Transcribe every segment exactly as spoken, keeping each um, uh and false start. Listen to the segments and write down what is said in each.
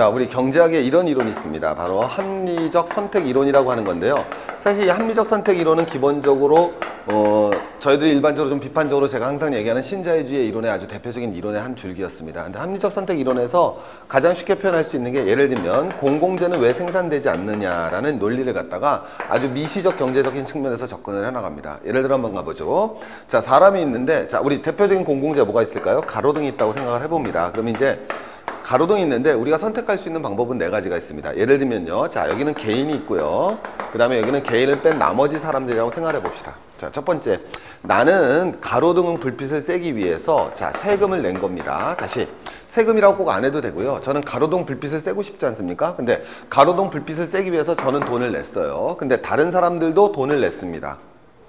자, 우리 경제학에 이런 이론이 있습니다. 바로 합리적 선택 이론이라고 하는 건데요. 사실 이 합리적 선택 이론은 기본적으로 어, 저희들이 일반적으로 좀 비판적으로 제가 항상 얘기하는 신자유주의 이론의 아주 대표적인 이론의 한 줄기였습니다. 근데 합리적 선택 이론에서 가장 쉽게 표현할 수 있는 게, 예를 들면 공공재는 왜 생산되지 않느냐라는 논리를 갖다가 아주 미시적 경제적인 측면에서 접근을 해나갑니다. 예를 들어 한번 가보죠. 자, 사람이 있는데, 자, 우리 대표적인 공공재 뭐가 있을까요? 가로등이 있다고 생각을 해봅니다. 그럼 이제 가로등이 있는데 우리가 선택할 수 있는 방법은 네 가지가 있습니다. 예를 들면요, 자, 여기는 개인이 있고요, 그 다음에 여기는 개인을 뺀 나머지 사람들이라고 생각해 봅시다. 자, 첫 번째, 나는 가로등 불빛을 쐬기 위해서 자 세금을 낸 겁니다. 다시 세금이라고 꼭 안 해도 되고요, 저는 가로등 불빛을 쐬고 싶지 않습니까? 근데 가로등 불빛을 쐬기 위해서 저는 돈을 냈어요. 근데 다른 사람들도 돈을 냈습니다.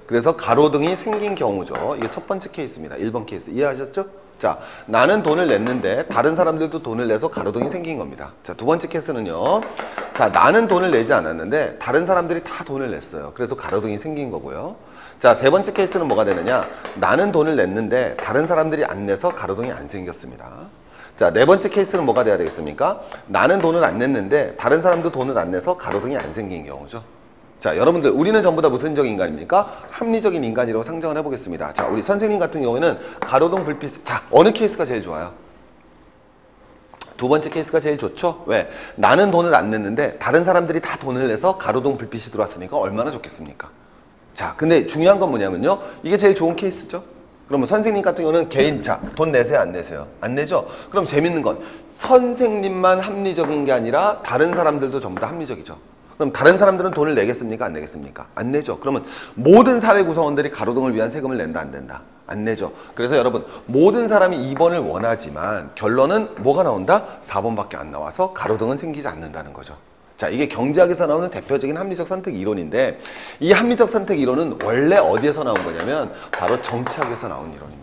그래서 가로등이 생긴 경우죠. 이게 첫 번째 케이스입니다. 일 번 케이스 이해하셨죠? 자, 나는 돈을 냈는데 다른 사람들도 돈을 내서 가로등이 생긴 겁니다. 자, 두 번째 케이스는요, 자, 나는 돈을 내지 않았는데 다른 사람들이 다 돈을 냈어요. 그래서 가로등이 생긴 거고요. 자, 세 번째 케이스는 뭐가 되느냐, 나는 돈을 냈는데 다른 사람들이 안 내서 가로등이 안 생겼습니다. 자, 네 번째 케이스는 뭐가 돼야 되겠습니까? 나는 돈을 안 냈는데 다른 사람도 돈을 안 내서 가로등이 안 생긴 경우죠. 자, 여러분들, 우리는 전부 다 무슨적 인간입니까? 합리적인 인간이라고 상정을 해보겠습니다. 자, 우리 선생님 같은 경우에는 가로등 불빛, 자, 어느 케이스가 제일 좋아요? 두 번째 케이스가 제일 좋죠? 왜? 나는 돈을 안 냈는데 다른 사람들이 다 돈을 내서 가로등 불빛이 들어왔으니까 얼마나 좋겠습니까? 자, 근데 중요한 건 뭐냐면요, 이게 제일 좋은 케이스죠? 그러면 선생님 같은 경우는 개인, 자, 돈 내세요, 안 내세요? 안 내죠? 그럼 재밌는 건 선생님만 합리적인 게 아니라 다른 사람들도 전부 다 합리적이죠. 그럼 다른 사람들은 돈을 내겠습니까? 안 내겠습니까? 안 내죠. 그러면 모든 사회 구성원들이 가로등을 위한 세금을 낸다, 안 된다? 안 내죠. 그래서 여러분, 모든 사람이 이 번을 원하지만 결론은 뭐가 나온다? 사 번밖에 안 나와서 가로등은 생기지 않는다는 거죠. 자, 이게 경제학에서 나오는 대표적인 합리적 선택 이론인데, 이 합리적 선택 이론은 원래 어디에서 나온 거냐면 바로 정치학에서 나온 이론입니다.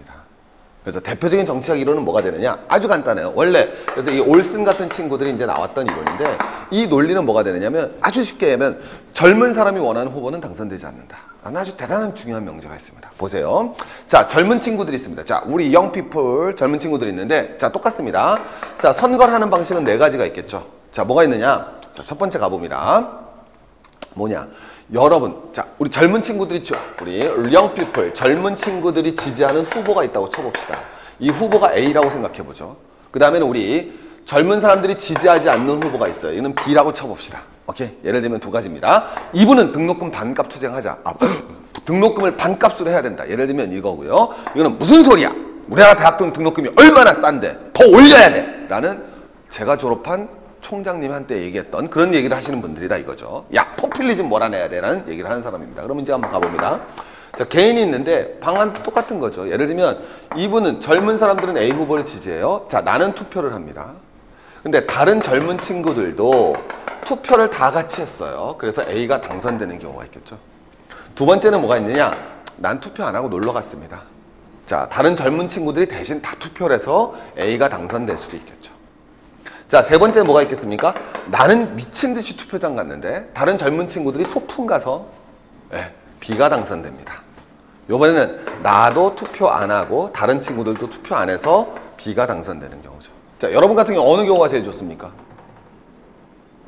그래서 대표적인 정치학 이론은 뭐가 되느냐? 아주 간단해요. 원래 그래서 이 올슨 같은 친구들이 이제 나왔던 이론인데, 이 논리는 뭐가 되느냐면, 아주 쉽게 하면 젊은 사람이 원하는 후보는 당선되지 않는다. 아주 대단한 중요한 명제가 있습니다. 보세요. 자, 젊은 친구들이 있습니다. 자, 우리 영피플 젊은 친구들이 있는데, 자, 똑같습니다. 자, 선거를 하는 방식은 네 가지가 있겠죠. 자, 뭐가 있느냐? 자, 첫 번째 가봅니다. 뭐냐? 여러분, 자, 우리 젊은 친구들이, 우리 영피플 젊은 친구들이 지지하는 후보가 있다고 쳐봅시다. 이 후보가 A라고 생각해보죠. 그 다음에는 우리 젊은 사람들이 지지하지 않는 후보가 있어요. 얘는 B라고 쳐봅시다. 오케이? 예를 들면 두 가지입니다. 이분은 등록금 반값 투쟁하자. 아, 등록금을 반값으로 해야 된다. 예를 들면 이거고요. 이거는 무슨 소리야? 우리나라 대학교 등록금이 얼마나 싼데? 더 올려야 돼! 라는 제가 졸업한 총장님한테 얘기했던 그런 얘기를 하시는 분들이다 이거죠. 야, 포퓰리즘 몰아내야 되라는 얘기를 하는 사람입니다. 그럼 이제 한번 가봅니다. 자, 개인이 있는데 방안도 똑같은 거죠. 예를 들면 이분은, 젊은 사람들은 A 후보를 지지해요. 자, 나는 투표를 합니다. 근데 다른 젊은 친구들도 투표를 다 같이 했어요. 그래서 A가 당선되는 경우가 있겠죠. 두 번째는 뭐가 있느냐, 난 투표 안 하고 놀러 갔습니다. 자, 다른 젊은 친구들이 대신 다 투표를 해서 A가 당선될 수도 있겠죠. 자, 세 번째 뭐가 있겠습니까? 나는 미친 듯이 투표장 갔는데 다른 젊은 친구들이 소풍 가서, 예, B가 당선됩니다. 이번에는 나도 투표 안 하고 다른 친구들도 투표 안 해서 B가 당선되는 경우죠. 자, 여러분 같은 경우 어느 경우가 제일 좋습니까?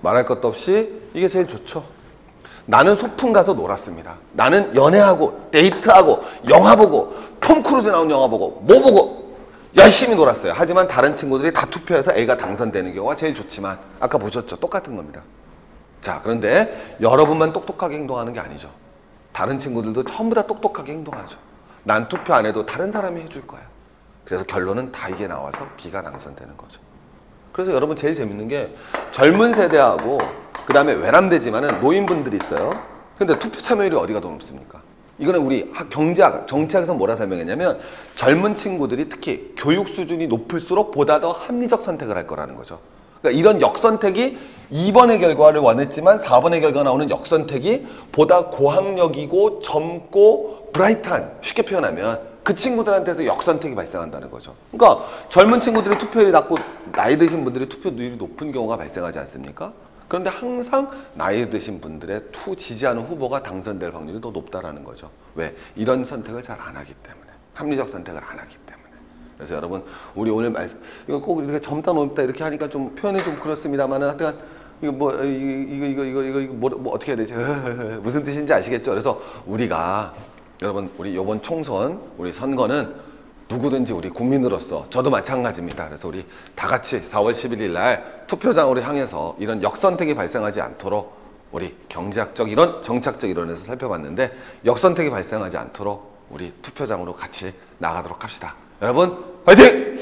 말할 것도 없이 이게 제일 좋죠. 나는 소풍 가서 놀았습니다. 나는 연애하고 데이트하고 영화 보고 톰 크루즈 나온 영화 보고 뭐 보고 열심히 놀았어요. 하지만 다른 친구들이 다 투표해서 A가 당선되는 경우가 제일 좋지만, 아까 보셨죠? 똑같은 겁니다. 자, 그런데 여러분만 똑똑하게 행동하는 게 아니죠. 다른 친구들도 전부 다 똑똑하게 행동하죠. 난 투표 안 해도 다른 사람이 해줄 거야. 그래서 결론은 다 이게 나와서 B가 당선되는 거죠. 그래서 여러분, 제일 재밌는 게 젊은 세대하고 그 다음에 외람되지만은 노인분들이 있어요. 근데 투표 참여율이 어디가 더 높습니까? 이거는 우리 경제학, 정치학에서 뭐라 설명했냐면, 젊은 친구들이 특히 교육 수준이 높을수록 보다 더 합리적 선택을 할 거라는 거죠. 그러니까 이런 역선택이, 이 번의 결과를 원했지만 사 번의 결과 나오는 역선택이 보다 고학력이고 젊고 브라이트한, 쉽게 표현하면 그 친구들한테서 역선택이 발생한다는 거죠. 그러니까 젊은 친구들이 투표율이 낮고 나이 드신 분들이 투표율이 높은 경우가 발생하지 않습니까? 그런데 항상 나이 드신 분들의 투 지지하는 후보가 당선될 확률이 더 높다라는 거죠. 왜? 이런 선택을 잘 안 하기 때문에. 합리적 선택을 안 하기 때문에. 그래서 여러분, 우리 오늘 말씀, 이거 꼭 이렇게 점다 높다 이렇게 하니까 좀 표현이 좀 그렇습니다만은 하여간, 이거 뭐, 이거, 이거, 이거, 이거, 이거, 뭐, 뭐 어떻게 해야 되지? 무슨 뜻인지 아시겠죠? 그래서 우리가, 여러분, 우리 요번 총선, 우리 선거는 누구든지 우리 국민으로서 저도 마찬가지입니다. 그래서 우리 다 같이 사월 십일일 날 투표장으로 향해서 이런 역선택이 발생하지 않도록 우리 경제학적 이론, 정착적 이론에서 살펴봤는데 역선택이 발생하지 않도록 우리 투표장으로 같이 나가도록 합시다. 여러분, 화이팅!